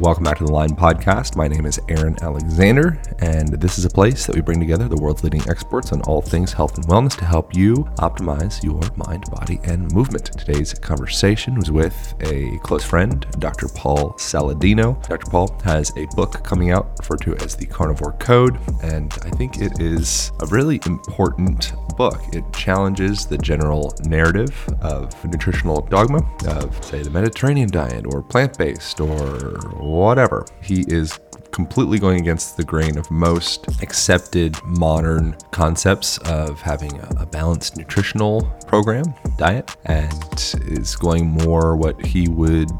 Welcome back to the Line Podcast. My name is Aaron Alexander, and this is a place that we bring together the world's leading experts on all things health and wellness to help you optimize your mind, body, and movement. Today's conversation was with a close friend, Dr. Paul Saladino. Dr. Paul has a book coming out referred to as The Carnivore Code, and I think it is a really important book. It challenges the general narrative of nutritional dogma of, say, the Mediterranean diet or plant-based or whatever. He is completely going against the grain of most accepted modern concepts of having a balanced nutritional program, diet, and is going more what he would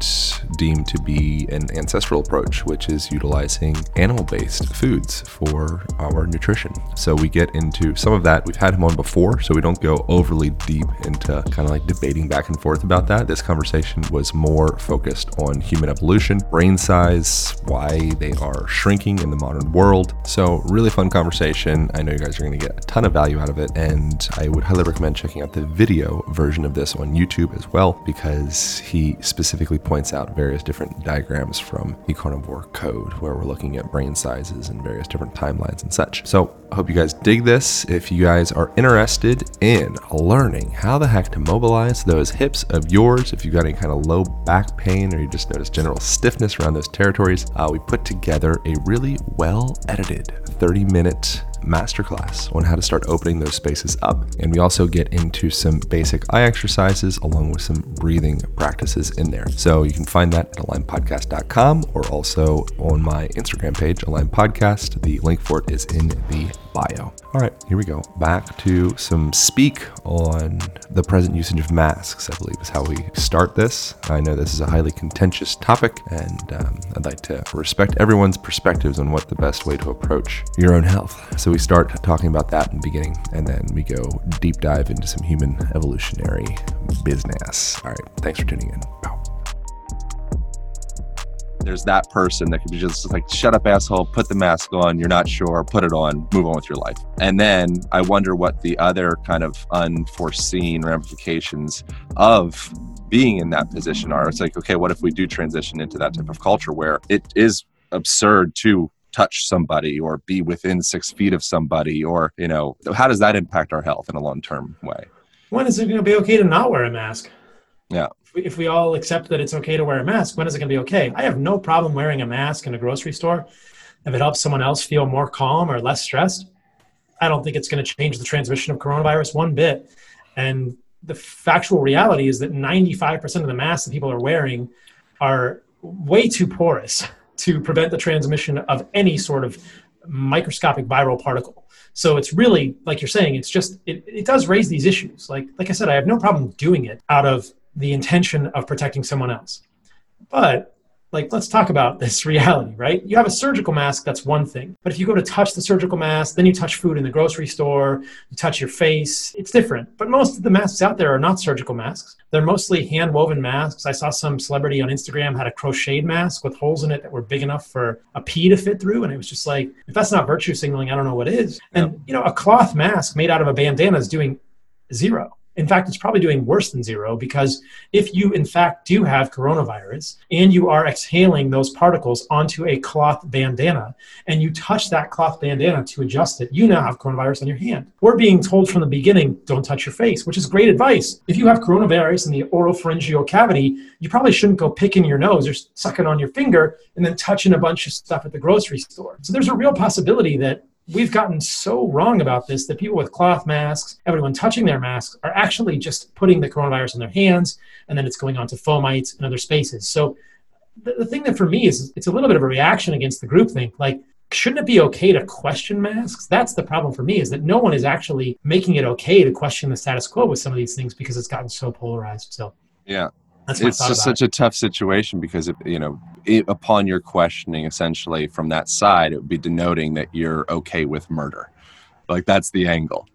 deem to be an ancestral approach, which is utilizing animal-based foods for our nutrition. So we get into some of that. We've had him on before, so we don't go overly deep into kind of like debating back and forth about that. This conversation was more focused on human evolution, brain size, why they are shrinking in the modern world. So really fun conversation. I know you guys are going to get a ton of value out of it, and I would highly recommend checking out the video version of this on YouTube as well, because he specifically points out various different diagrams from the Carnivore Code where we're looking at brain sizes and various different timelines and such. So I hope you guys dig this. If you guys are interested in learning how the heck to mobilize those hips of yours, if you've got any kind of low back pain or you just notice general stiffness around those territories, we put together a really well edited 30-minute masterclass on how to start opening those spaces up. And we also get into some basic eye exercises along with some breathing practices in there. So you can find that at alignpodcast.com or also on my Instagram page, Align Podcast. The link for it is in the bio. All right, here we go. Back to some speak on the present usage of masks, I believe is how we start this. I know this is a highly contentious topic, and I'd like to respect everyone's perspectives on what the best way to approach your own health. So we start talking about that in the beginning, and then we go deep dive into some human evolutionary business. All right, thanks for tuning in. Pow. There's that person that could be just like, shut up, asshole, put the mask on, you're not sure, put it on, move on with your life. And then I wonder what the other kind of unforeseen ramifications of being in that position are. It's like, okay, what if we do transition into that type of culture where it is absurd to touch somebody or be within 6 feet of somebody, or, you know, how does that impact our health in a long-term way? When is it going to be okay to not wear a mask? Yeah. If we all accept that it's okay to wear a mask, when is it going to be okay? I have no problem wearing a mask in a grocery store. If it helps someone else feel more calm or less stressed, I don't think it's going to change the transmission of coronavirus one bit. And the factual reality is that 95% of the masks that people are wearing are way too porous to prevent the transmission of any sort of microscopic viral particle. So it's really, like you're saying, it's just, it does raise these issues. Like I said, I have no problem doing it out of the intention of protecting someone else. But like, let's talk about this reality, right? You have a surgical mask, that's one thing. But if you go to touch the surgical mask, then you touch food in the grocery store, you touch your face, it's different. But most of the masks out there are not surgical masks. They're mostly hand-woven masks. I saw some celebrity on Instagram had a crocheted mask with holes in it that were big enough for a pea to fit through. And it was just like, if that's not virtue signaling, I don't know what is. And, you know, a cloth mask made out of a bandana is doing zero. In fact, it's probably doing worse than zero, because if you, in fact, do have coronavirus and you are exhaling those particles onto a cloth bandana and you touch that cloth bandana to adjust it, you now have coronavirus on your hand. We're being told from the beginning, don't touch your face, which is great advice. If you have coronavirus in the oropharyngeal cavity, you probably shouldn't go picking your nose or sucking on your finger and then touching a bunch of stuff at the grocery store. So there's a real possibility that we've gotten so wrong about this that people with cloth masks, everyone touching their masks, are actually just putting the coronavirus on their hands, and then it's going on to fomites and other spaces. So the thing that for me is, it's a little bit of a reaction against the groupthink. Like, shouldn't it be okay to question masks? That's the problem for me, is that no one is actually making it okay to question the status quo with some of these things because it's gotten so polarized. So yeah. It's just such a tough situation, because, upon your questioning, essentially, from that side, it would be denoting that you're okay with murder. Like, that's the angle.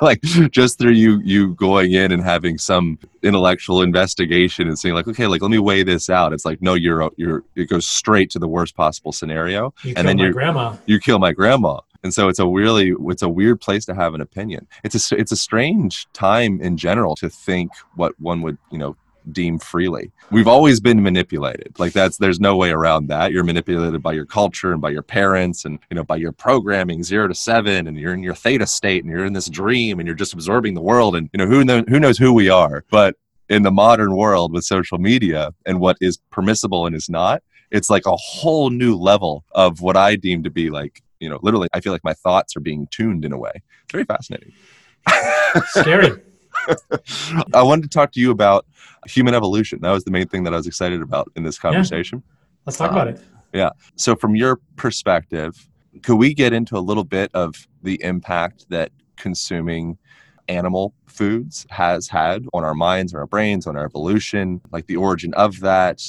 Like, just through you going in and having some intellectual investigation and saying, like, okay, like, let me weigh this out. It's like, no, it goes straight to the worst possible scenario. You kill my grandma. And so it's a weird place to have an opinion. It's a strange time in general to think what one would, deem freely. We've always been manipulated. Like there's no way around that. You're manipulated by your culture and by your parents and, you know, by your programming 0 to 7, and you're in your theta state and you're in this dream and you're just absorbing the world, and, you know, who knows who we are. But in the modern world with social media and what is permissible and is not, it's like a whole new level of what I deem to be like, you know, literally, I feel like my thoughts are being tuned in a way. It's very fascinating. Scary. I wanted to talk to you about human evolution. That was the main thing that I was excited about in this conversation. Yeah. Let's talk about it. Yeah. So from your perspective, could we get into a little bit of the impact that consuming animal foods has had on our minds, on our brains, on our evolution, like the origin of that?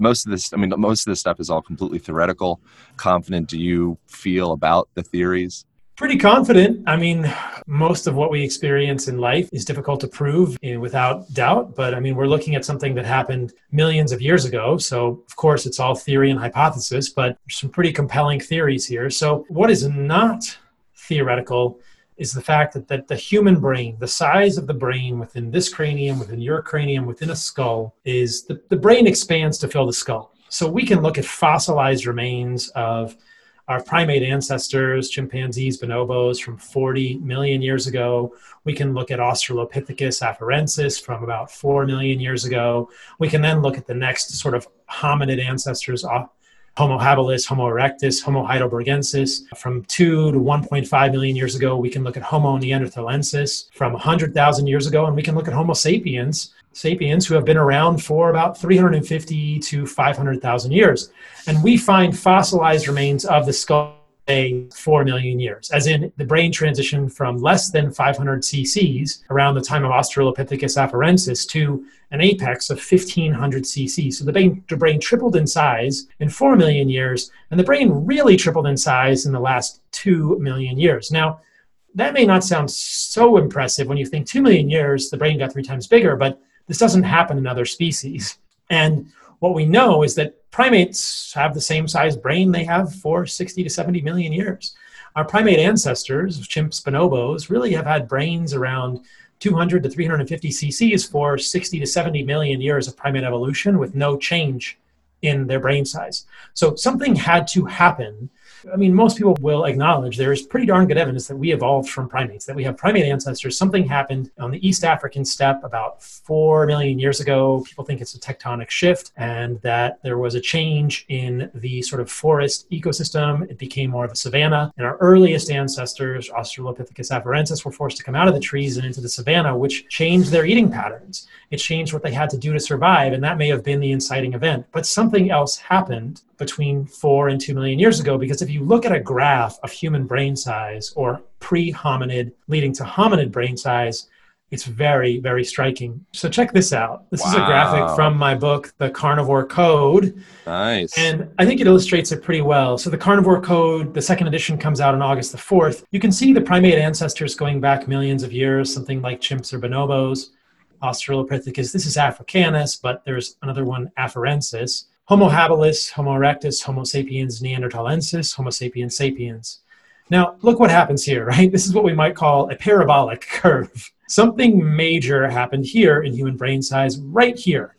Most of this stuff is all completely theoretical. Confident do you feel about the theories? Pretty confident. I mean, most of what we experience in life is difficult to prove without doubt. But I mean, we're looking at something that happened millions of years ago. So of course, it's all theory and hypothesis, but there's some pretty compelling theories here. So what is not theoretical is the fact that the human brain, the size of the brain within this cranium, within your cranium, within a skull, is the brain expands to fill the skull. So we can look at fossilized remains of our primate ancestors, chimpanzees, bonobos from 40 million years ago. We can look at Australopithecus afarensis from about 4 million years ago. We can then look at the next sort of hominid ancestors, Homo habilis, Homo erectus, Homo heidelbergensis from 2 to 1.5 million years ago. We can look at Homo neanderthalensis from 100,000 years ago, and we can look at Homo sapiens who have been around for about 350 to 500,000 years. And we find fossilized remains of the skull today 4 million years, as in the brain transitioned from less than 500 cc's around the time of Australopithecus afarensis to an apex of 1,500 cc. So the brain tripled in size in 4 million years, and the brain really tripled in size in the last 2 million years. Now, that may not sound so impressive when you think 2 million years, the brain got 3 times bigger, but this doesn't happen in other species. And what we know is that primates have the same size brain they have for 60 to 70 million years. Our primate ancestors, chimps, bonobos, really have had brains around 200 to 350 cc's for 60 to 70 million years of primate evolution with no change in their brain size. So something had to happen. I mean, most people will acknowledge there is pretty darn good evidence that we evolved from primates, that we have primate ancestors. Something happened on the East African steppe about 4 million years ago. People think it's a tectonic shift and that there was a change in the sort of forest ecosystem. It became more of a savanna. And our earliest ancestors, Australopithecus afarensis, were forced to come out of the trees and into the savanna, which changed their eating patterns. It changed what they had to do to survive, and that may have been the inciting event. But something else happened between 4 and 2 million years ago, because if you look at a graph of human brain size, or pre-hominid leading to hominid brain size, it's very, very striking. So check this out. This is a graphic from my book, The Carnivore Code. Nice. And I think it illustrates it pretty well. So The Carnivore Code, the second edition, comes out on August the 4th. You can see the primate ancestors going back millions of years, something like chimps or bonobos. Australopithecus, this is Africanus, but there's another one, afarensis. Homo habilis, Homo erectus, Homo sapiens neanderthalensis, Homo sapiens sapiens. Now, look what happens here, right? This is what we might call a parabolic curve. Something major happened here in human brain size, right here.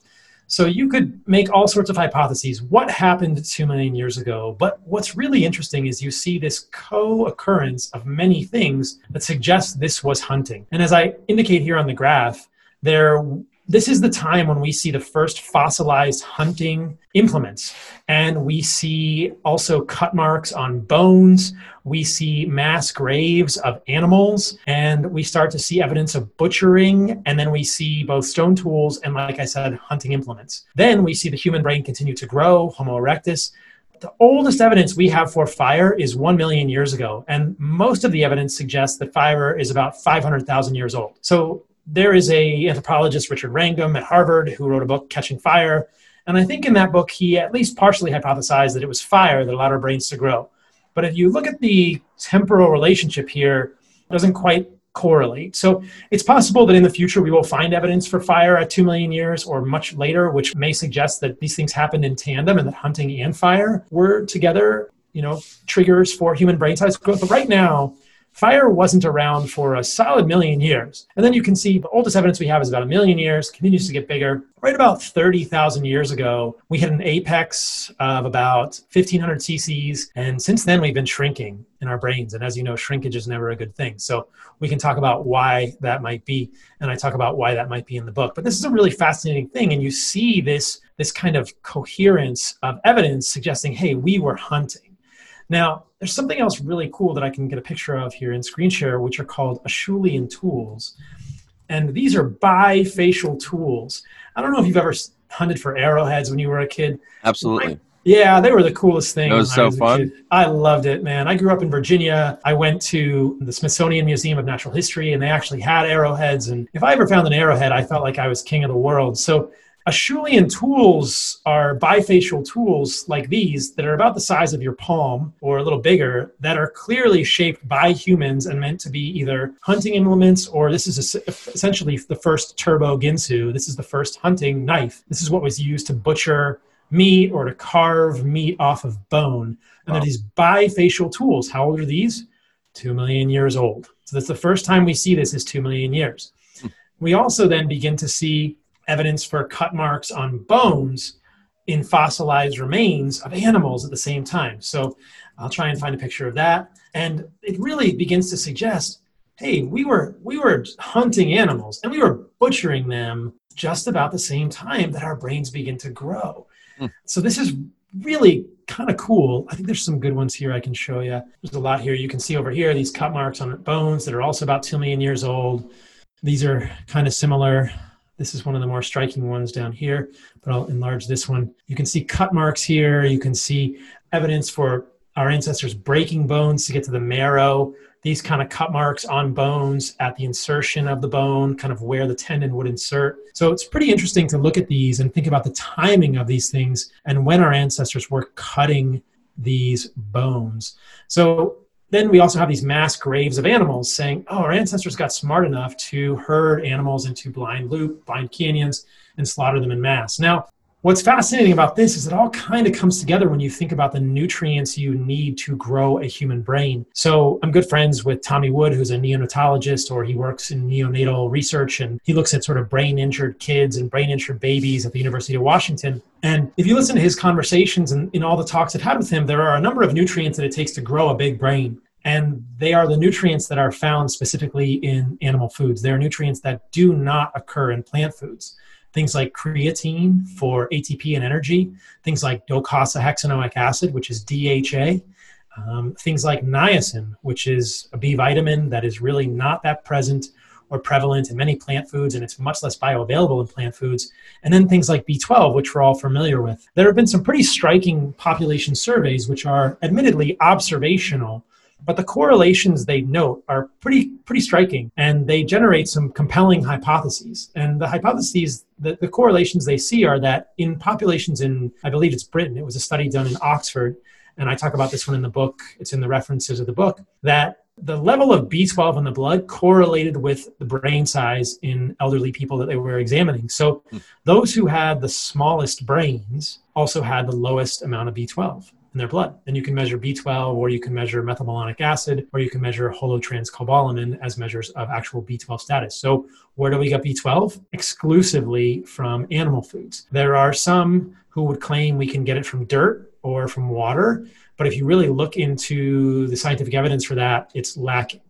So you could make all sorts of hypotheses. What happened 2 million years ago? But what's really interesting is you see this co-occurrence of many things that suggest this was hunting. And as I indicate here on the graph, this is the time when we see the first fossilized hunting implements. And we see also cut marks on bones. We see mass graves of animals. And we start to see evidence of butchering. And then we see both stone tools and, like I said, hunting implements. Then we see the human brain continue to grow, Homo erectus. The oldest evidence we have for fire is 1 million years ago. And most of the evidence suggests that fire is about 500,000 years old. So there is an anthropologist, Richard Wrangham at Harvard, who wrote a book, Catching Fire. And I think in that book, he at least partially hypothesized that it was fire that allowed our brains to grow. But if you look at the temporal relationship here, it doesn't quite correlate. So it's possible that in the future, we will find evidence for fire at 2 million years or much later, which may suggest that these things happened in tandem and that hunting and fire were together, you know, triggers for human brain size growth. But right now, Fire wasn't around for a solid million years. And then you can see the oldest evidence we have is about a million years, continues to get bigger. Right about 30,000 years ago, we hit an apex of about 1,500 cc's. And since then, we've been shrinking in our brains. And as you know, shrinkage is never a good thing. So we can talk about why that might be. And I talk about why that might be in the book. But this is a really fascinating thing. And you see this kind of coherence of evidence suggesting, hey, we were hunting. Now, there's something else really cool that I can get a picture of here in screen share, which are called Acheulean tools. And these are bifacial tools. I don't know if you've ever hunted for arrowheads when you were a kid. Absolutely. Yeah, they were the coolest thing. It was so fun. I loved it, man. I grew up in Virginia. I went to the Smithsonian Museum of Natural History, and they actually had arrowheads. And if I ever found an arrowhead, I felt like I was king of the world. So Acheulean tools are bifacial tools like these that are about the size of your palm or a little bigger that are clearly shaped by humans and meant to be either hunting implements, or this is essentially the first turbo ginsu. This is the first hunting knife. This is what was used to butcher meat or to carve meat off of bone. And they're these bifacial tools. How old are these? 2 million years old. So that's the first time we see this is 2 million years. We also then begin to see evidence for cut marks on bones in fossilized remains of animals at the same time. So I'll try and find a picture of that. And it really begins to suggest, hey, we were hunting animals and we were butchering them just about the same time that our brains begin to grow. So this is really kind of cool. I think there's some good ones here I can show you. There's a lot here. You can see over here, these cut marks on bones that are also about 2 million years old. These are kind of similar. This is one of the more striking ones down here, but I'll enlarge this one. You can see cut marks here. You can see evidence for our ancestors breaking bones to get to the marrow. These kind of cut marks on bones at the insertion of the bone, kind of where the tendon would insert. So it's pretty interesting to look at these and think about the timing of these things and when our ancestors were cutting these bones. So then we also have these mass graves of animals saying, oh, our ancestors got smart enough to herd animals into blind canyons, and slaughter them in mass. Now, what's fascinating about this is it all kind of comes together when you think about the nutrients you need to grow a human brain. So I'm good friends with Tommy Wood, who's a neonatologist, or he works in neonatal research, and he looks at sort of brain-injured kids and brain-injured babies at the University of Washington. And if you listen to his conversations and in all the talks I've had with him, there are a number of nutrients that it takes to grow a big brain. And they are the nutrients that are found specifically in animal foods. They are nutrients that do not occur in plant foods. Things like creatine for ATP and energy. Things like docosahexaenoic acid, which is DHA. Things like niacin, which is a B vitamin that is really not that present or prevalent in many plant foods, and it's much less bioavailable in plant foods. And then things like B12, which we're all familiar with. There have been some pretty striking population surveys, which are admittedly observational, but the correlations they note are pretty striking, and they generate some compelling hypotheses. And the hypotheses, the correlations they see are that in populations in, I believe it's Britain, it was a study done in Oxford, and I talk about this one in the book, it's in the references of the book, that the level of B12 in the blood correlated with the brain size in elderly people that they were examining. So those who had the smallest brains also had the lowest amount of B12 in their blood. And you can measure B12, or you can measure methylmalonic acid, or you can measure holotranscobalamin as measures of actual B12 status. So where do we get B12? Exclusively from animal foods. There are some who would claim we can get it from dirt or from water, but if you really look into the scientific evidence for that, it's lacking.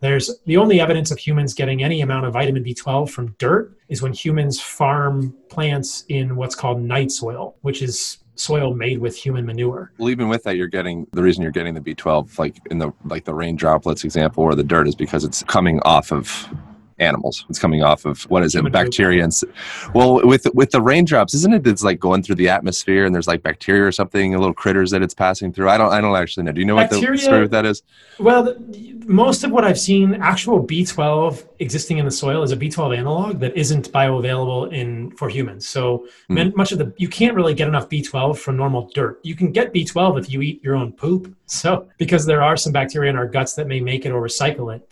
There's the only evidence of humans getting any amount of vitamin B12 from dirt is when humans farm plants in what's called night soil, which is soil made with human manure. Well, even with that, you're getting the reason you're getting the B12, like in the rain droplets example or the dirt, is because it's coming off of animals. It's coming off of what is it, bacteria? And well, with the raindrops, isn't it? It's like going through the atmosphere, and there's like bacteria or something, little critters that it's passing through. I don't actually know. Do you know bacteria, what the story with that is? Well, most of what I've seen, actual B12 existing in the soil is a B12 analog that isn't bioavailable for humans. So much of you can't really get enough B12 from normal dirt. You can get B12 if you eat your own poop. So because there are some bacteria in our guts that may make it or recycle it,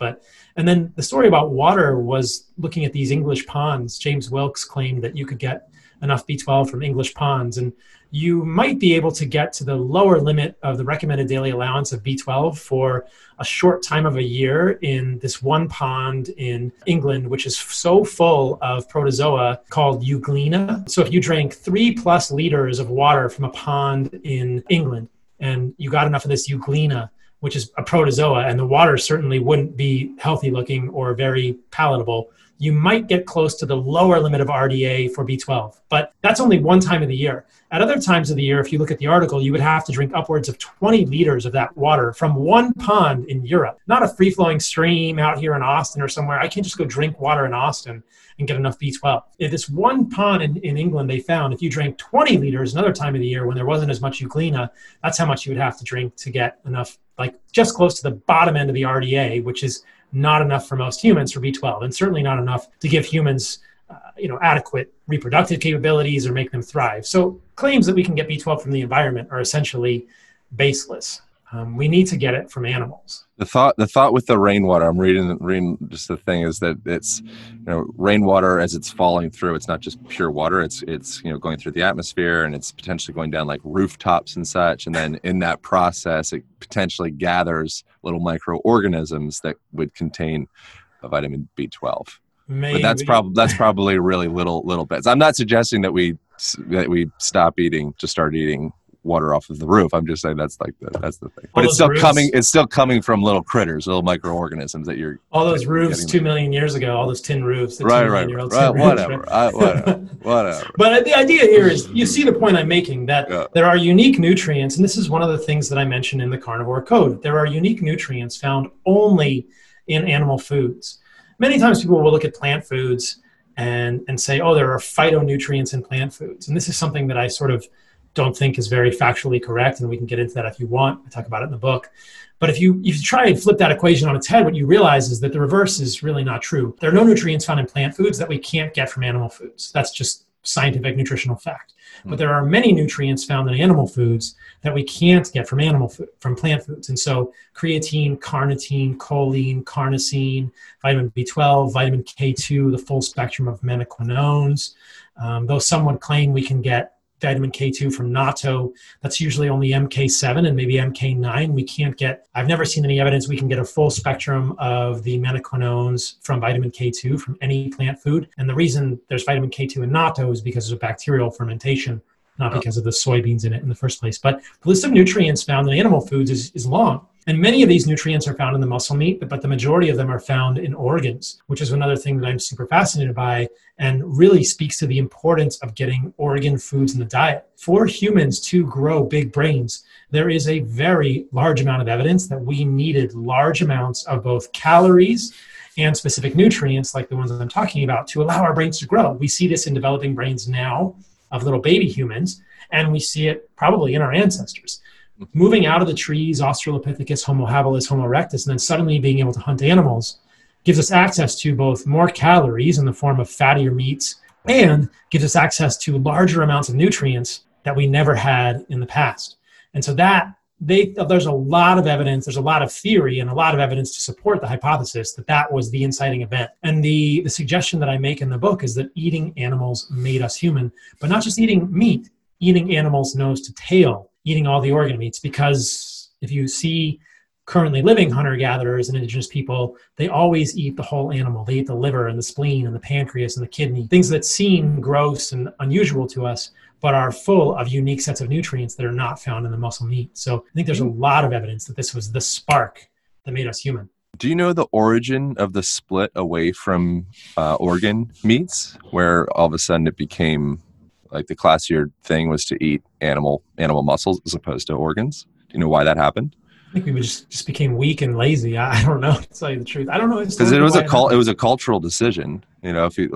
and then the story about water was looking at these English ponds. James Wilkes claimed that you could get enough B12 from English ponds. And you might be able to get to the lower limit of the recommended daily allowance of B12 for a short time of a year in this one pond in England, which is so full of protozoa called Euglena. So if you drank 3+ liters of water from a pond in England and you got enough of this Euglena, which is a protozoa, and the water certainly wouldn't be healthy looking or very palatable, you might get close to the lower limit of RDA for B12. But that's only one time of the year. At other times of the year, if you look at the article, you would have to drink upwards of 20 liters of that water from one pond in Europe, not a free-flowing stream out here in Austin or somewhere. I can't just go drink water in Austin and get enough B12. If this one pond in England, they found if you drank 20 liters another time of the year when there wasn't as much Euglena, that's how much you would have to drink to get enough, like just close to the bottom end of the RDA, which is not enough for most humans for B12, and certainly not enough to give humans adequate reproductive capabilities or make them thrive. So claims that we can get B12 from the environment are essentially baseless. We need to get it from animals. The thought with the rainwater, I'm reading just the thing is that it's, rainwater as it's falling through, it's not just pure water. It's going through the atmosphere, and it's potentially going down like rooftops and such. And then in that process, it potentially gathers little microorganisms that would contain a vitamin B12. Maybe. But that's probably really little bits. I'm not suggesting that we stop eating to start eating water off of the roof. I'm just saying that's the thing. But it's still coming from little critters, little microorganisms that you're all those roofs 2 million years ago, all those tin roofs, whatever. But the idea here is you see the point I'm making that there are unique nutrients, and this is one of the things that I mentioned in the Carnivore Code. There are unique nutrients found only in animal foods. Many times people will look at plant foods and say, oh, there are phytonutrients in plant foods. And this is something that I sort of don't think is very factually correct, and we can get into that if you want. I talk about it in the book. But if you try and flip that equation on its head, what you realize is that the reverse is really not true. There are no nutrients found in plant foods that we can't get from animal foods. That's just scientific nutritional fact. But there are many nutrients found in animal foods that we can't get from from plant foods. And so creatine, carnitine, choline, carnosine, vitamin B12, vitamin K2, the full spectrum of menaquinones. Though some would claim we can get vitamin K2 from natto, that's usually only MK7 and maybe MK9. We can't get, I've never seen any evidence we can get a full spectrum of the menaquinones from vitamin K2 from any plant food. And the reason there's vitamin K2 in natto is because of bacterial fermentation, not because of the soybeans in it in the first place. But the list of nutrients found in animal foods is long. And many of these nutrients are found in the muscle meat, but the majority of them are found in organs, which is another thing that I'm super fascinated by and really speaks to the importance of getting organ foods in the diet. For humans to grow big brains, there is a very large amount of evidence that we needed large amounts of both calories and specific nutrients like the ones that I'm talking about to allow our brains to grow. We see this in developing brains now of little baby humans, and we see it probably in our ancestors. Moving out of the trees, Australopithecus, Homo habilis, Homo erectus, and then suddenly being able to hunt animals gives us access to both more calories in the form of fattier meats and gives us access to larger amounts of nutrients that we never had in the past. And so there's a lot of evidence, there's a lot of theory and a lot of evidence to support the hypothesis that was the inciting event. And the suggestion that I make in the book is that eating animals made us human, but not just eating meat, eating animals nose to tail, eating all the organ meats, because if you see currently living hunter-gatherers and indigenous people, they always eat the whole animal. They eat the liver and the spleen and the pancreas and the kidney, things that seem gross and unusual to us, but are full of unique sets of nutrients that are not found in the muscle meat. So I think there's a lot of evidence that this was the spark that made us human. Do you know the origin of the split away from organ meats, where all of a sudden it became like the classier thing was to eat animal muscles as opposed to organs? Do you know why that happened? I think we just became weak and lazy. I don't know, to tell you the truth. I don't know. Because it was a cultural decision. If you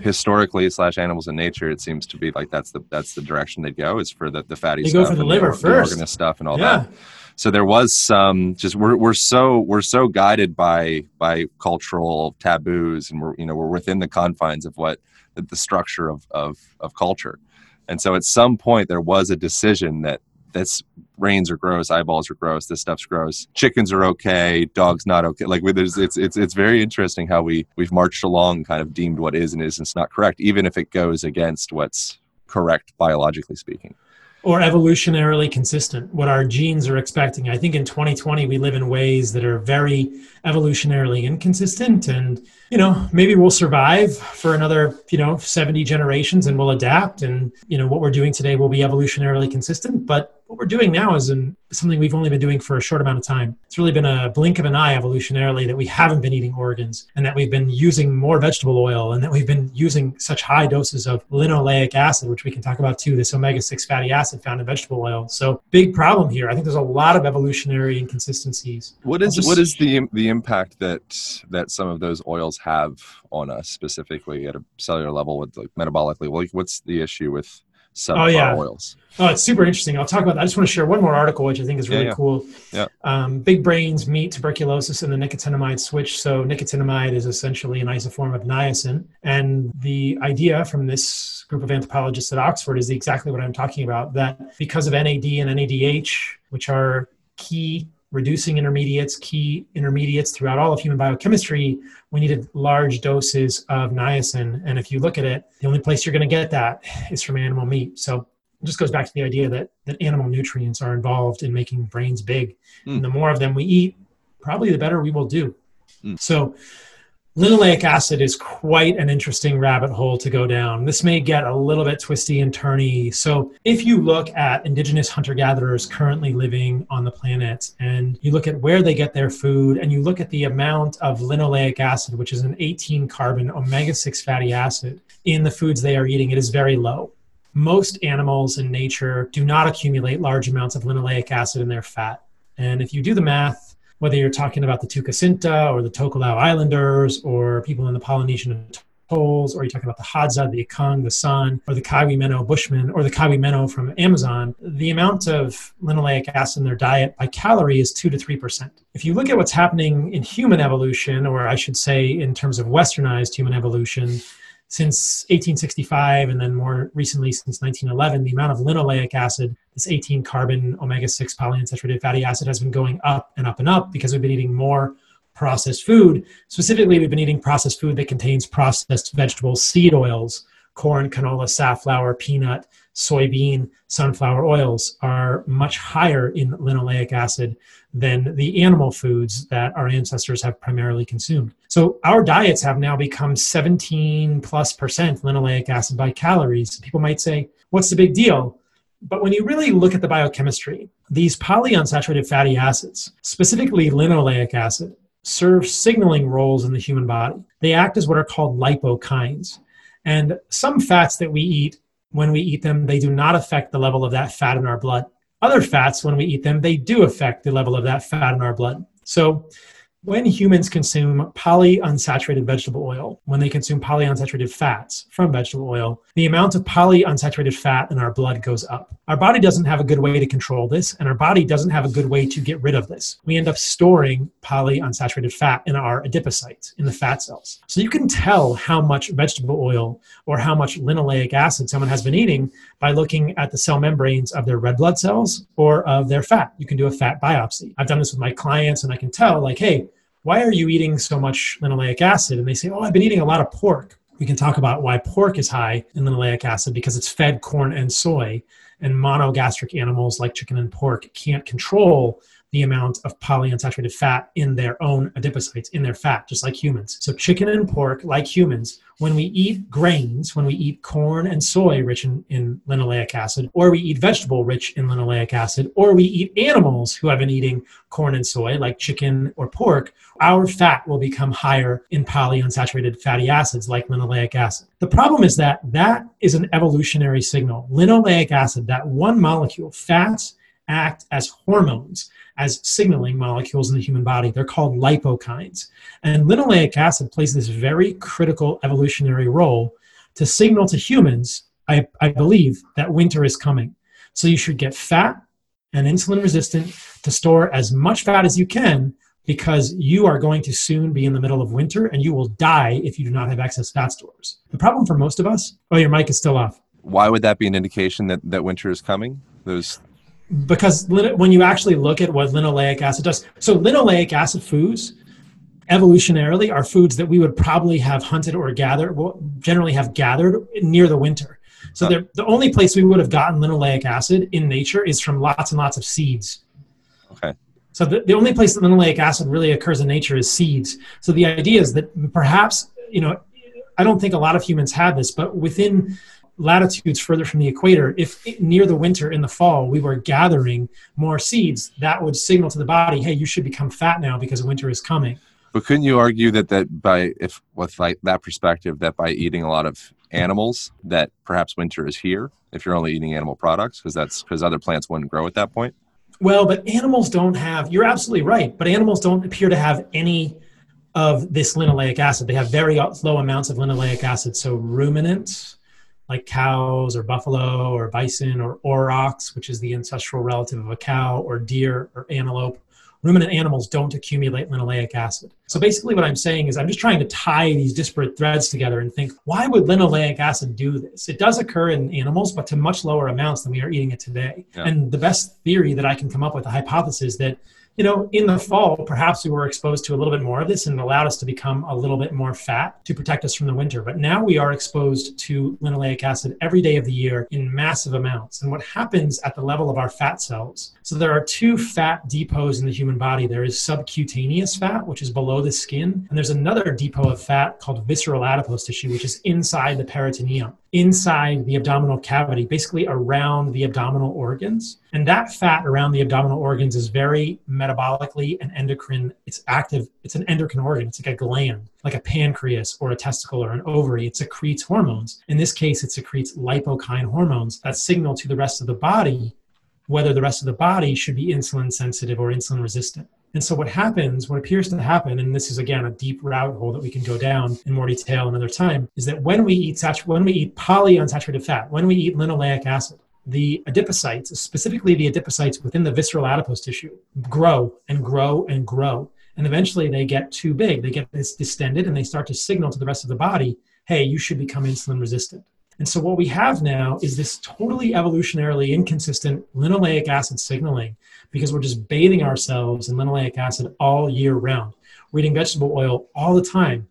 historically / animals in nature, it seems to be like that's the direction they go, is for the fatty stuff. They go for the liver first, the organ stuff and all that. So there was some just we're so guided by cultural taboos, and we're within the confines of what the structure of culture. And so at some point there was a decision that this brains are gross, eyeballs are gross, this stuff's gross, chickens are okay, dogs not okay. Like it's very interesting how we've marched along, kind of deemed what is and isn't not correct, even if it goes against what's correct, biologically speaking. Or evolutionarily consistent, what our genes are expecting. I think in 2020, we live in ways that are very evolutionarily inconsistent. And, you know, maybe we'll survive for another, 70 generations and we'll adapt. And, what we're doing today will be evolutionarily consistent. But what we're doing now is something we've only been doing for a short amount of time. It's really been a blink of an eye evolutionarily that we haven't been eating organs and that we've been using more vegetable oil and that we've been using such high doses of linoleic acid, which we can talk about too, this omega-6 fatty acid found in vegetable oil. So big problem here. I think there's a lot of evolutionary inconsistencies. What is the impact that some of those oils have on us specifically at a cellular level with metabolically? Well, what's the issue with oils? Oh, it's super interesting. I'll talk about that. I just want to share one more article, which I think is really cool. Yeah. Big brains meet tuberculosis and the nicotinamide switch. So nicotinamide is essentially an isoform of niacin. And the idea from this group of anthropologists at Oxford is exactly what I'm talking about, that because of NAD and NADH, which are key reducing intermediates throughout all of human biochemistry, we needed large doses of niacin. And if you look at it, the only place you're going to get that is from animal meat. So it just goes back to the idea that animal nutrients are involved in making brains big. And the more of them we eat, probably the better we will do. So linoleic acid is quite an interesting rabbit hole to go down. This may get a little bit twisty and turny. So if you look at indigenous hunter-gatherers currently living on the planet, and you look at where they get their food, and you look at the amount of linoleic acid, which is an 18-carbon omega-6 fatty acid, in the foods they are eating, it is very low. Most animals in nature do not accumulate large amounts of linoleic acid in their fat. And if you do the math, whether you're talking about the Tukasinta or the Tokelau Islanders or people in the Polynesian atolls, or you're talking about the Hadza, the Ikong, the San, or the Kaiwi-Meno Bushmen, or the Kaiwi-Meno from Amazon, the amount of linoleic acid in their diet by calorie is 2 to 3%. If you look at what's happening in human evolution, or I should say in terms of westernized human evolution, since 1865 and then more recently since 1911, the amount of linoleic acid, this 18-carbon omega-6 polyunsaturated fatty acid, has been going up and up and up because we've been eating more processed food. Specifically, we've been eating processed food that contains processed vegetable seed oils. Corn, canola, safflower, peanut, soybean, sunflower oils are much higher in linoleic acid than the animal foods that our ancestors have primarily consumed. So our diets have now become 17+% linoleic acid by calories. People might say, what's the big deal? But when you really look at the biochemistry, these polyunsaturated fatty acids, specifically linoleic acid, serve signaling roles in the human body. They act as what are called lipokines. And some fats that we eat, when we eat them, they do not affect the level of that fat in our blood. Other fats, when we eat them, they do affect the level of that fat in our blood. So when humans consume polyunsaturated vegetable oil, when they consume polyunsaturated fats from vegetable oil, the amount of polyunsaturated fat in our blood goes up. Our body doesn't have a good way to control this, and our body doesn't have a good way to get rid of this. We end up storing polyunsaturated fat in our adipocytes, in the fat cells. So you can tell how much vegetable oil or how much linoleic acid someone has been eating by looking at the cell membranes of their red blood cells or of their fat. You can do a fat biopsy. I've done this with my clients, and I can tell, hey, why are you eating so much linoleic acid? And they say, I've been eating a lot of pork. We can talk about why pork is high in linoleic acid because it's fed corn and soy, and monogastric animals like chicken and pork can't control the amount of polyunsaturated fat in their own adipocytes, in their fat, just like humans. So chicken and pork, like humans, when we eat grains, when we eat corn and soy rich in linoleic acid, or we eat vegetable rich in linoleic acid, or we eat animals who have been eating corn and soy, like chicken or pork, our fat will become higher in polyunsaturated fatty acids like linoleic acid. The problem is that is an evolutionary signal. Linoleic acid, that one molecule, fats act as hormones, as signaling molecules in the human body. They're called lipokines. And linoleic acid plays this very critical evolutionary role to signal to humans, I believe, that winter is coming. So you should get fat and insulin resistant to store as much fat as you can because you are going to soon be in the middle of winter and you will die if you do not have excess fat stores. The problem for most of us, your mic is still off. Why would that be an indication that winter is coming? Because when you actually look at what linoleic acid does, so linoleic acid foods evolutionarily are foods that we would probably have hunted or gathered, generally have gathered near the winter. So the only place we would have gotten linoleic acid in nature is from lots and lots of seeds. Okay. So the only place that linoleic acid really occurs in nature is seeds. So the idea is that perhaps, you know, I don't think a lot of humans had this, but within latitudes further from the equator, if near the winter in the fall we were gathering more seeds, that would signal to the body, hey, you should become fat now because winter is coming. But couldn't you argue that by, if with like that perspective, that by eating a lot of animals, that perhaps winter is here if you're only eating animal products, because other plants wouldn't grow at that point? Well, but animals don't have, you're absolutely right, but animals don't appear to have any of this linoleic acid. They have very low amounts of linoleic acid. So ruminants, like cows or buffalo or bison or aurochs, which is the ancestral relative of a cow, or deer or antelope. Ruminant animals don't accumulate linoleic acid. So basically what I'm saying is I'm just trying to tie these disparate threads together and think, why would linoleic acid do this? It does occur in animals, but to much lower amounts than we are eating it today. Yeah. And the best theory that I can come up with, the hypothesis that, you know, in the fall, perhaps we were exposed to a little bit more of this and it allowed us to become a little bit more fat to protect us from the winter. But now we are exposed to linoleic acid every day of the year in massive amounts. And what happens at the level of our fat cells? So there are two fat depots in the human body. There is subcutaneous fat, which is below the skin. And there's another depot of fat called visceral adipose tissue, which is inside the peritoneum, inside the abdominal cavity, basically around the abdominal organs. And that fat around the abdominal organs is very metabolically and endocrine. It's active. It's an endocrine organ. It's like a gland, like a pancreas or a testicle or an ovary. It secretes hormones. In this case, it secretes lipokine hormones that signal to the rest of the body whether the rest of the body should be insulin sensitive or insulin resistant. And so what happens, what appears to happen, and this is again a deep rabbit hole that we can go down in more detail another time, is that when we eat polyunsaturated fat, when we eat linoleic acid, the adipocytes, specifically the adipocytes within the visceral adipose tissue, grow and grow and grow. And eventually they get too big. They get distended and they start to signal to the rest of the body, hey, you should become insulin resistant. And so what we have now is this totally evolutionarily inconsistent linoleic acid signaling, because we're just bathing ourselves in linoleic acid all year round. We're eating vegetable oil all the time.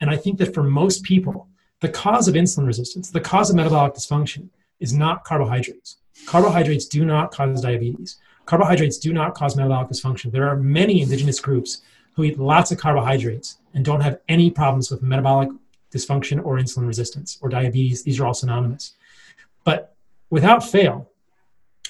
And I think that for most people, the cause of insulin resistance, the cause of metabolic dysfunction is not carbohydrates. Carbohydrates do not cause diabetes. Carbohydrates do not cause metabolic dysfunction. There are many indigenous groups who eat lots of carbohydrates and don't have any problems with metabolic dysfunction or insulin resistance or diabetes. These are all synonymous. But without fail,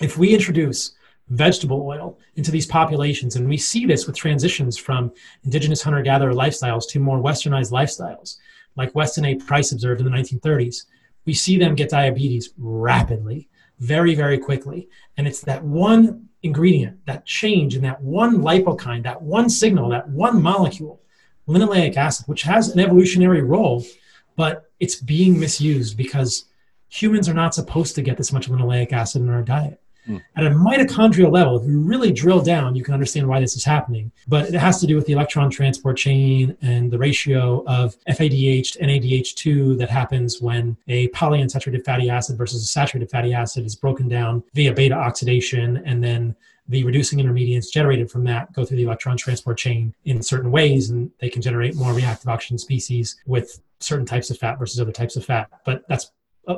if we introduce vegetable oil into these populations, and we see this with transitions from indigenous hunter-gatherer lifestyles to more westernized lifestyles, like Weston A. Price observed in the 1930s, we see them get diabetes rapidly, very, very quickly. And it's that one ingredient, that change in that one lipokine, that one signal, that one molecule, linoleic acid, which has an evolutionary role, but it's being misused because humans are not supposed to get this much linoleic acid in our diet. Mm. At a mitochondrial level, if you really drill down, you can understand why this is happening, but it has to do with the electron transport chain and the ratio of FADH to NADH2 that happens when a polyunsaturated fatty acid versus a saturated fatty acid is broken down via beta oxidation, and then the reducing intermediates generated from that go through the electron transport chain in certain ways, and they can generate more reactive oxygen species with certain types of fat versus other types of fat. But that's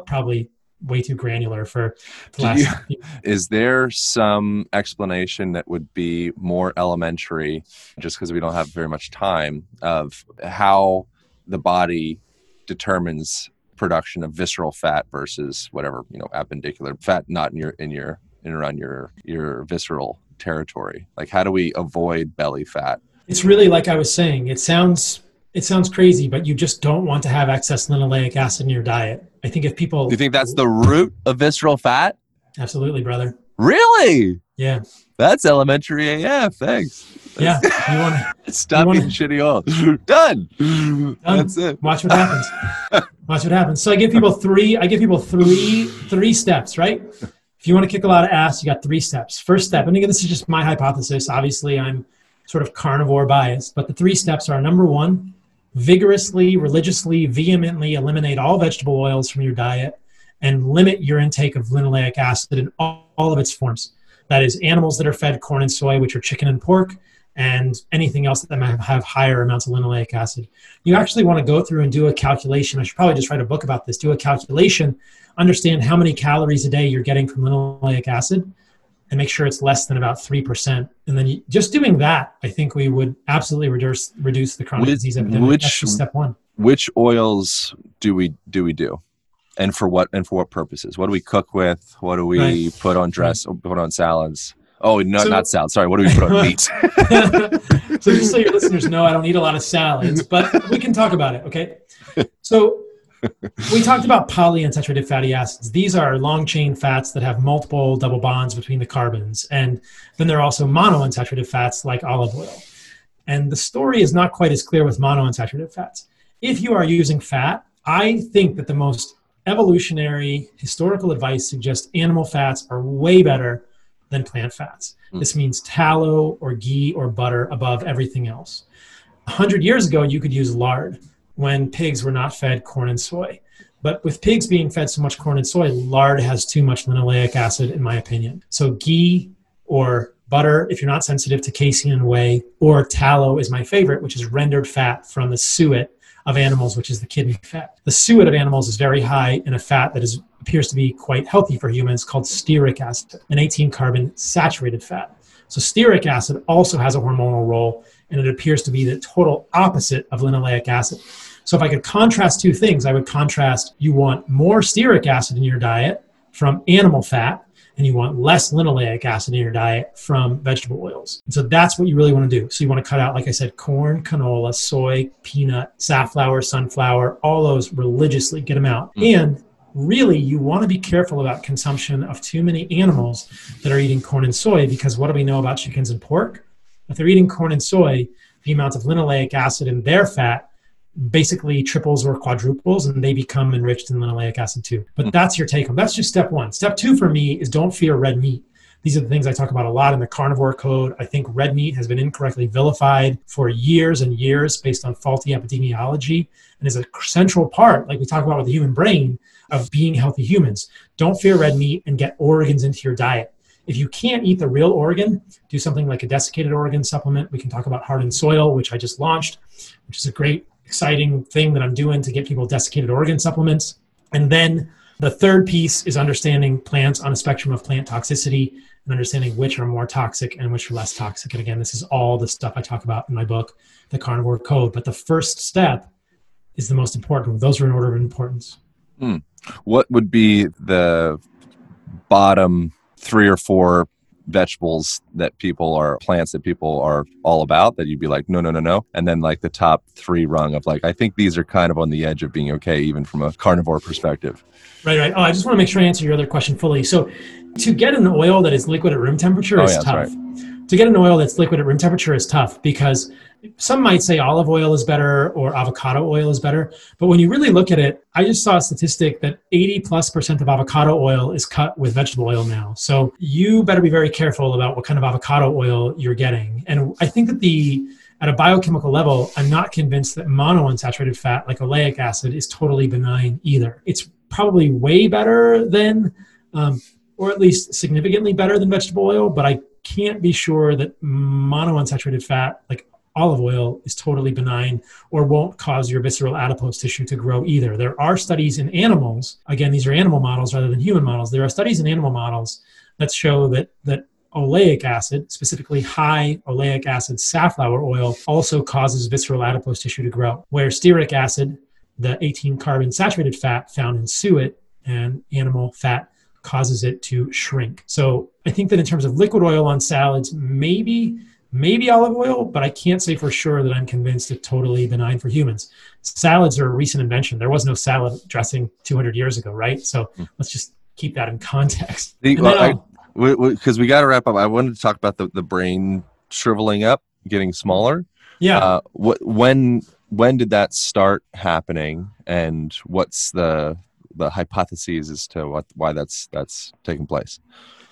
probably way too granular for the last few. Is there some explanation that would be more elementary, just because we don't have very much time, of how the body determines production of visceral fat versus whatever, you know, appendicular fat not in your and around your visceral territory? Like, how do we avoid belly fat? It's really, like I was saying, it sounds crazy, but you just don't want to have excess linoleic acid in your diet. I think if people... Do you think that's the root of visceral fat? Absolutely, brother. Really? Yeah. That's elementary AF. Thanks. Yeah. You wanna, stop eating shitty oil. Done. That's it. Watch what happens. So I give people three steps, right? If you want to kick a lot of ass, you got three steps. First step, and again, this is just my hypothesis. Obviously, I'm sort of carnivore biased, but the three steps are: number one, vigorously, religiously, vehemently eliminate all vegetable oils from your diet and limit your intake of linoleic acid in all of its forms. That is, animals that are fed corn and soy, which are chicken and pork, and anything else that might have higher amounts of linoleic acid. You actually want to go through and do a calculation. I should probably just write a book about this. Do a calculation understand how many calories a day you're getting from linoleic acid and make sure it's less than about 3%. And then just doing that, I think we would absolutely reduce the chronic disease epidemic. That's just step one. Which oils do we do? And for what purposes? What do we cook with? What do we put on dress? Right. Put on salads? Oh, not salads. Sorry, what do we put on meat? So just so your listeners know, I don't eat a lot of salads, but we can talk about it, okay? So we talked about polyunsaturated fatty acids. These are long-chain fats that have multiple double bonds between the carbons. And then there are also monounsaturated fats like olive oil. And the story is not quite as clear with monounsaturated fats. If you are using fat, I think that the most evolutionary historical advice suggests animal fats are way better than plant fats. This means tallow or ghee or butter above everything else. 100 years ago, you could use lard when pigs were not fed corn and soy. But with pigs being fed so much corn and soy, lard has too much linoleic acid, in my opinion. So ghee or butter, if you're not sensitive to casein and whey, or tallow is my favorite, which is rendered fat from the suet of animals, which is the kidney fat. The suet of animals is very high in a fat that appears to be quite healthy for humans called stearic acid, an 18-carbon saturated fat. So stearic acid also has a hormonal role, and it appears to be the total opposite of linoleic acid. So if I could contrast two things, I would contrast you want more stearic acid in your diet from animal fat, and you want less linoleic acid in your diet from vegetable oils. And so that's what you really want to do. So you want to cut out, like I said, corn, canola, soy, peanut, safflower, sunflower, all those religiously, get them out. And really, you want to be careful about consumption of too many animals that are eating corn and soy, because what do we know about chickens and pork? If they're eating corn and soy, the amount of linoleic acid in their fat basically triples or quadruples, and they become enriched in linoleic acid too. But that's your take home. That's just step one. Step two for me is don't fear red meat. These are the things I talk about a lot in the Carnivore Code. I think red meat has been incorrectly vilified for years and years based on faulty epidemiology, and is a central part, like we talk about with the human brain, of being healthy humans. Don't fear red meat and get organs into your diet. If you can't eat the real organ, do something like a desiccated organ supplement. We can talk about Heart and Soil, which I just launched, which is a great exciting thing that I'm doing to get people desiccated organ supplements. And then the third piece is understanding plants on a spectrum of plant toxicity and understanding which are more toxic and which are less toxic. And again, this is all the stuff I talk about in my book, The Carnivore Code. But the first step is the most important. Those are in order of importance. What would be the bottom 3 or 4 vegetables that people are, plants that people are all about that you'd be like, no. And then like the top 3 rung of like, I think these are kind of on the edge of being okay, even from a carnivore perspective. Right. Oh, I just want to make sure I answer your other question fully. So to get an oil that is liquid at room temperature is tough. Right. To get an oil that's liquid at room temperature is tough because some might say olive oil is better or avocado oil is better. But when you really look at it, I just saw a statistic that 80+% of avocado oil is cut with vegetable oil now. So you better be very careful about what kind of avocado oil you're getting. And I think that at a biochemical level, I'm not convinced that monounsaturated fat like oleic acid is totally benign either. It's probably way better than, or at least significantly better than vegetable oil, but I can't be sure that monounsaturated fat like olive oil is totally benign or won't cause your visceral adipose tissue to grow either. There are studies in animals, again, these are animal models rather than human models. There are studies in animal models that show that oleic acid, specifically high oleic acid safflower oil, also causes visceral adipose tissue to grow, where stearic acid, the 18-carbon saturated fat found in suet and animal fat, causes it to shrink. So I think that in terms of liquid oil on salads, maybe olive oil, but I can't say for sure that I'm convinced it's totally benign for humans. Salads are a recent invention. There was no salad dressing 200 years ago, right? So let's just keep that in context. Because we got to wrap up. I wanted to talk about the brain shriveling up, getting smaller. Yeah. When did that start happening, and what's the hypotheses as to why that's taking place?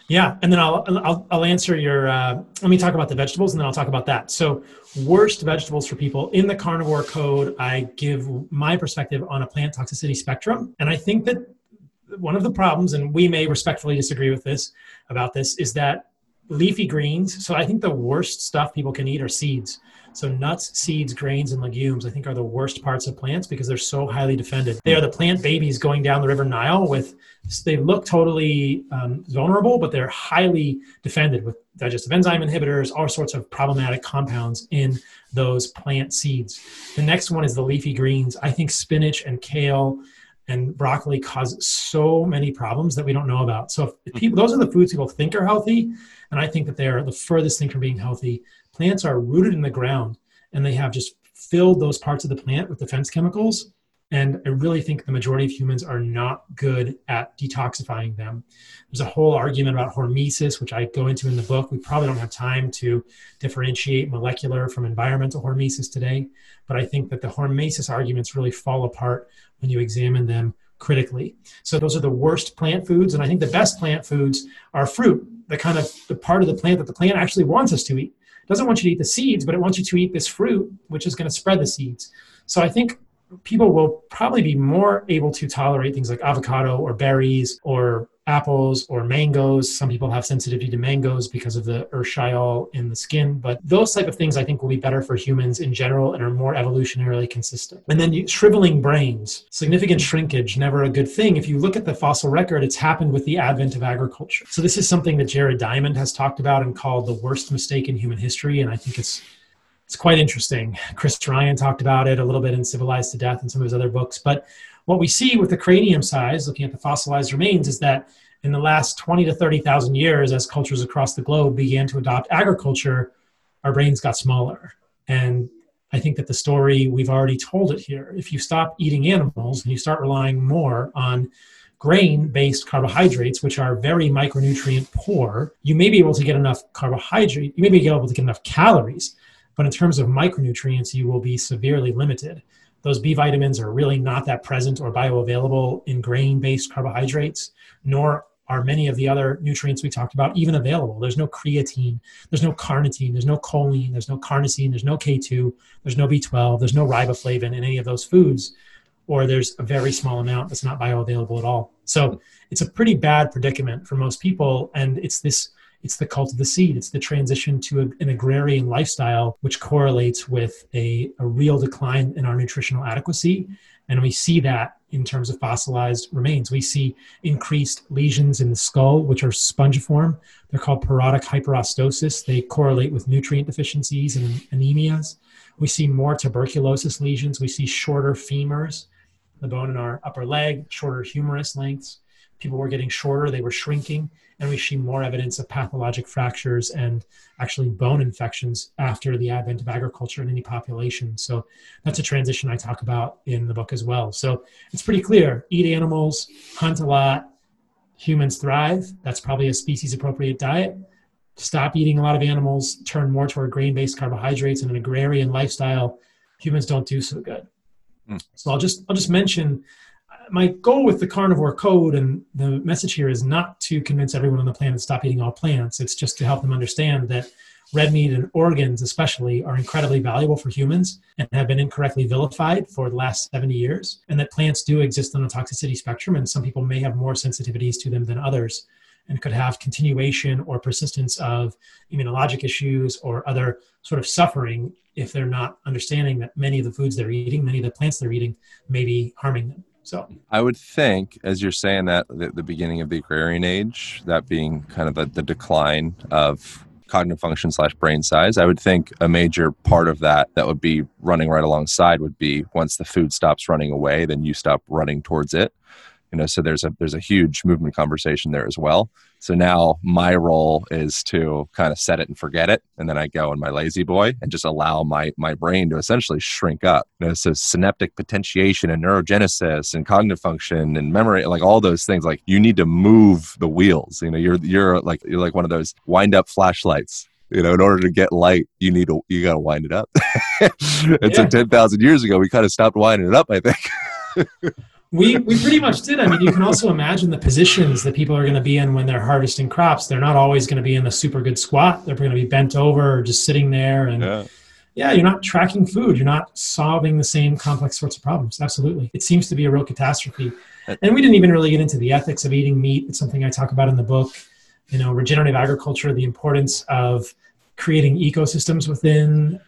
Yeah, and then I'll answer your. Let me talk about the vegetables, and then I'll talk about that. So, worst vegetables for people in the Carnivore Code. I give my perspective on a plant toxicity spectrum, and I think that one of the problems, and we may respectfully disagree with this about this, is that leafy greens. So I think the worst stuff people can eat are seeds. So nuts, seeds, grains, and legumes, I think, are the worst parts of plants because they're so highly defended. They are the plant babies going down the River Nile with, they look totally vulnerable, but they're highly defended with digestive enzyme inhibitors, all sorts of problematic compounds in those plant seeds. The next one is the leafy greens. I think spinach and kale and broccoli cause so many problems that we don't know about. So if people, those are the foods people think are healthy, and I think that they're the furthest thing from being healthy. Plants are rooted in the ground, and they have just filled those parts of the plant with defense chemicals. And I really think the majority of humans are not good at detoxifying them. There's a whole argument about hormesis, which I go into in the book. We probably don't have time to differentiate molecular from environmental hormesis today, but I think that the hormesis arguments really fall apart when you examine them critically. So those are the worst plant foods. And I think the best plant foods are fruit, the kind of the part of the plant that the plant actually wants us to eat. It doesn't want you to eat the seeds, but it wants you to eat this fruit, which is going to spread the seeds. So I think people will probably be more able to tolerate things like avocado or berries or apples or mangoes. Some people have sensitivity to mangoes because of the ursheiol in the skin, but those type of things I think will be better for humans in general and are more evolutionarily consistent. And then shriveling brains, significant shrinkage, never a good thing. If you look at the fossil record, it's happened with the advent of agriculture. So this is something that Jared Diamond has talked about and called the worst mistake in human history. And I think it's quite interesting. Chris Ryan talked about it a little bit in Civilized to Death and some of his other books. But what we see with the cranium size, looking at the fossilized remains, is that in the last 20 to 30,000 years, as cultures across the globe began to adopt agriculture, our brains got smaller. And I think that the story, we've already told it here. If you stop eating animals and you start relying more on grain-based carbohydrates, which are very micronutrient poor, you may be able to get enough carbohydrate, you may be able to get enough calories, but in terms of micronutrients, you will be severely limited. Those B vitamins are really not that present or bioavailable in grain-based carbohydrates, nor are many of the other nutrients we talked about even available. There's no creatine, there's no carnitine, there's no choline, there's no carnosine, there's no K2, there's no B12, there's no riboflavin in any of those foods, or there's a very small amount that's not bioavailable at all. So it's a pretty bad predicament for most people, and it's the cult of the seed. It's the transition to an agrarian lifestyle, which correlates with a real decline in our nutritional adequacy. And we see that in terms of fossilized remains. We see increased lesions in the skull, which are spongiform. They're called parotid hyperostosis. They correlate with nutrient deficiencies and anemias. We see more tuberculosis lesions. We see shorter femurs, the bone in our upper leg, shorter humerus lengths. People were getting shorter, they were shrinking, and we see more evidence of pathologic fractures and actually bone infections after the advent of agriculture in any population. So that's a transition I talk about in the book as well. So it's pretty clear, eat animals, hunt a lot, humans thrive. That's probably a species-appropriate diet. Stop eating a lot of animals, turn more toward grain-based carbohydrates and an agrarian lifestyle. Humans don't do so good. So I'll just mention, my goal with the Carnivore Code and the message here is not to convince everyone on the planet to stop eating all plants. It's just to help them understand that red meat and organs especially are incredibly valuable for humans and have been incorrectly vilified for the last 70 years, and that plants do exist on a toxicity spectrum, and some people may have more sensitivities to them than others and could have continuation or persistence of immunologic issues or other sort of suffering if they're not understanding that many of the foods they're eating, many of the plants they're eating may be harming them. So I would think, as you're saying that, at the beginning of the agrarian age, that being kind of the decline of cognitive function / brain size, I would think a major part of that would be running right alongside would be once the food stops running away, then you stop running towards it. You know, so there's a huge movement conversation there as well. So now my role is to kind of set it and forget it. And then I go in my lazy boy and just allow my brain to essentially shrink up. You know, so synaptic potentiation and neurogenesis and cognitive function and memory, like all those things, like you need to move the wheels. You know, you're like one of those wind up flashlights. You know, in order to get light, you got to wind it up. And so 10,000 years ago, we kind of stopped winding it up, I think. We pretty much did. I mean, you can also imagine the positions that people are going to be in when they're harvesting crops. They're not always going to be in a super good squat. They're going to be bent over or just sitting there. And yeah, you're not tracking food. You're not solving the same complex sorts of problems. Absolutely. It seems to be a real catastrophe. And we didn't even really get into the ethics of eating meat. It's something I talk about in the book. You know, regenerative agriculture, the importance of creating ecosystems within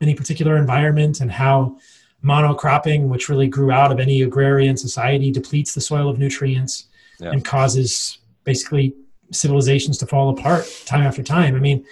any particular environment, and how monocropping, which really grew out of any agrarian society, depletes the soil of nutrients and causes basically civilizations to fall apart time after time. I mean,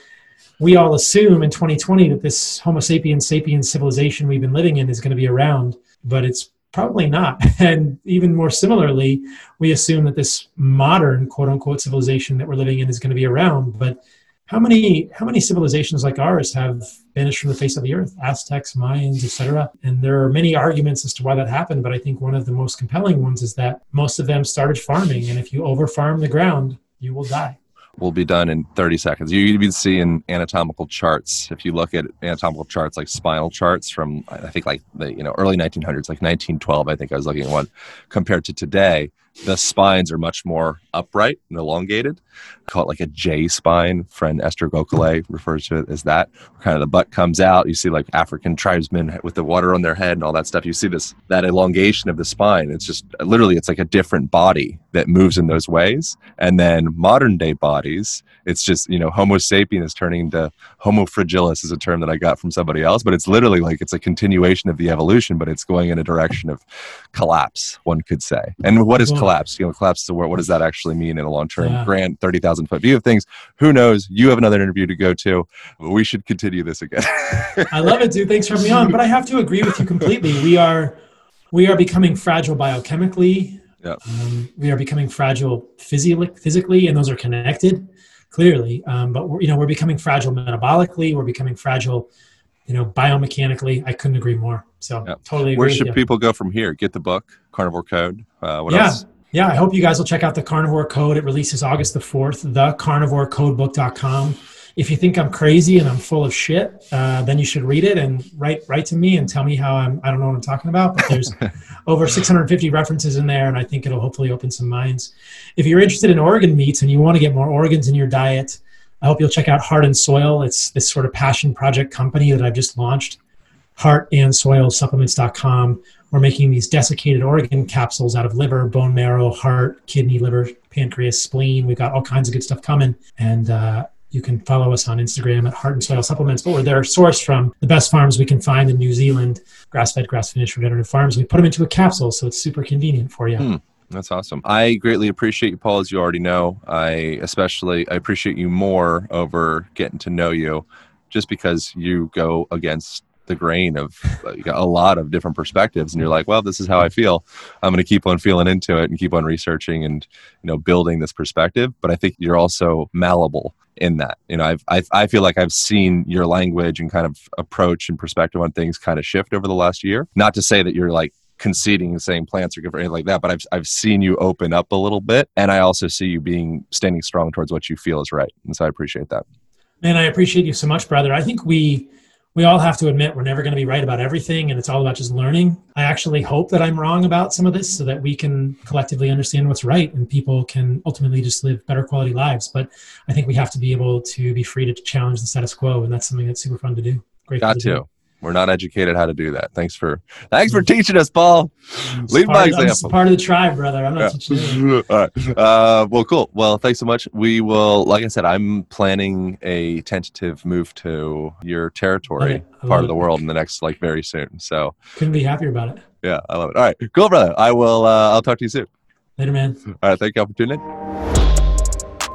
we all assume in 2020 that this Homo sapiens sapiens civilization we've been living in is going to be around, but it's probably not. And even more similarly, we assume that this modern quote unquote civilization that we're living in is going to be around, but how many civilizations like ours have vanished from the face of the earth? Aztecs, Mayans, etc. And there are many arguments as to why that happened, but I think one of the most compelling ones is that most of them started farming, and if you over-farm the ground, you will die. We'll be done in 30 seconds. You'd be seeing anatomical charts. If you look at anatomical charts, like spinal charts from, I think, like the early 1900s, like 1912, I think I was looking at one, compared to today, the spines are much more upright and elongated. I call it like a J spine. Friend Esther Gokale refers to it as that. Kind of the butt comes out. You see like African tribesmen with the water on their head and all that stuff. You see that elongation of the spine. It's just literally, it's like a different body that moves in those ways. And then modern day bodies, it's just, Homo sapien is turning into Homo fragilis, is a term that I got from somebody else, but it's literally like it's a continuation of the evolution, but it's going in a direction of collapse, one could say. And what is collapse? Collapse is the word. What does that actually mean in a long-term grand 30,000-foot view of things? Who knows? You have another interview to go to. We should continue this again. I love it, dude. Thanks for having me on. But I have to agree with you completely. We are becoming fragile biochemically. Yeah. We are becoming fragile physically, and those are connected clearly. But we're becoming fragile metabolically. We're becoming fragile, biomechanically. I couldn't agree more. So totally agree. Where should people go from here? Get the book, Carnivore Code. What else? Yeah, I hope you guys will check out The Carnivore Code. It releases August the 4th, thecarnivorecodebook.com. If you think I'm crazy and I'm full of shit, then you should read it and write to me and tell me how I don't know what I'm talking about, but there's over 650 references in there, and I think it'll hopefully open some minds. If you're interested in organ meats and you want to get more organs in your diet, I hope you'll check out Heart and Soil. It's this sort of passion project company that I've just launched, heartandsoilsupplements.com. We're making these desiccated organ capsules out of liver, bone marrow, heart, kidney, liver, pancreas, spleen. We've got all kinds of good stuff coming. And you can follow us on Instagram at Heart and Soil Supplements, but we're there sourced from the best farms we can find in New Zealand, grass-fed, grass-finished, regenerative farms. We put them into a capsule, so it's super convenient for you. That's awesome. I greatly appreciate you, Paul, as you already know. I appreciate you more over getting to know you, just because you go against the grain of a lot of different perspectives, and you're like, well, this is how I feel. I'm going to keep on feeling into it and keep on researching and building this perspective. But I think you're also malleable in that. I feel like I've seen your language and kind of approach and perspective on things kind of shift over the last year. Not to say that you're like conceding and saying plants are good for anything like that, but I've seen you open up a little bit, and I also see you standing strong towards what you feel is right. And so I appreciate that. Man, I appreciate you so much, brother. I think we all have to admit we're never going to be right about everything, and it's all about just learning. I actually hope that I'm wrong about some of this so that we can collectively understand what's right and people can ultimately just live better quality lives. But I think we have to be able to be free to challenge the status quo, and that's something that's super fun to do. Great. We're not educated how to do that. Thanks for teaching us, Paul. Lead by example. I'm just part of the tribe, brother. I'm not teaching you. All right. Well, cool. Well, thanks so much. We will, like I said, I'm planning a tentative move to your territory, part of the world, in the next, very soon. So couldn't be happier about it. Yeah, I love it. All right, cool, brother. I will. I'll talk to you soon. Later, man. All right. Thank you all for tuning in.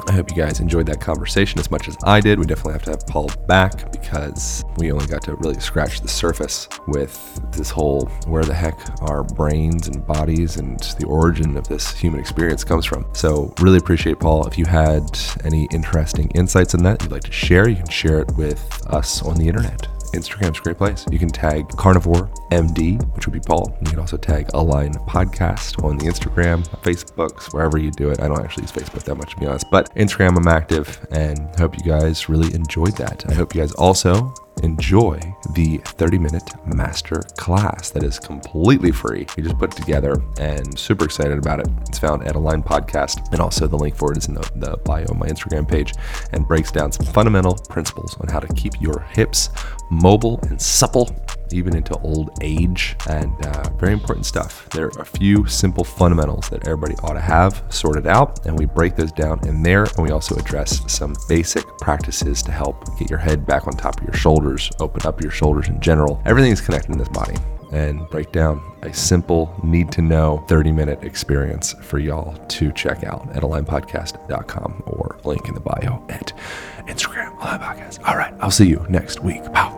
I hope you guys enjoyed that conversation as much as I did. We definitely have to have Paul back because we only got to really scratch the surface with this whole where the heck our brains and bodies and the origin of this human experience comes from. So really appreciate Paul. If you had any interesting insights in that you'd like to share, you can share it with us on the internet. Instagram's a great place. You can tag Carnivore MD, which would be Paul. You can also tag Align Podcast on the Instagram, Facebooks, wherever you do it. I don't actually use Facebook that much, to be honest, but Instagram I'm active, and hope you guys really enjoyed that. I hope you guys also enjoy the 30-minute master class that is completely free. We just put it together and super excited about it. It's found at Align Podcast, and also the link for it is in the bio on my Instagram page, and breaks down some fundamental principles on how to keep your hips mobile and supple even into old age, and very important stuff. There are a few simple fundamentals that everybody ought to have sorted out, and we break those down in there, and we also address some basic practices to help get your head back on top of your shoulders, open up your shoulders in general. Everything is connected in this body, and break down a simple need to know 30-minute experience for y'all to check out at alignpodcast.com or link in the bio at Instagram, alignpodcast. All right, I'll see you next week. Wow.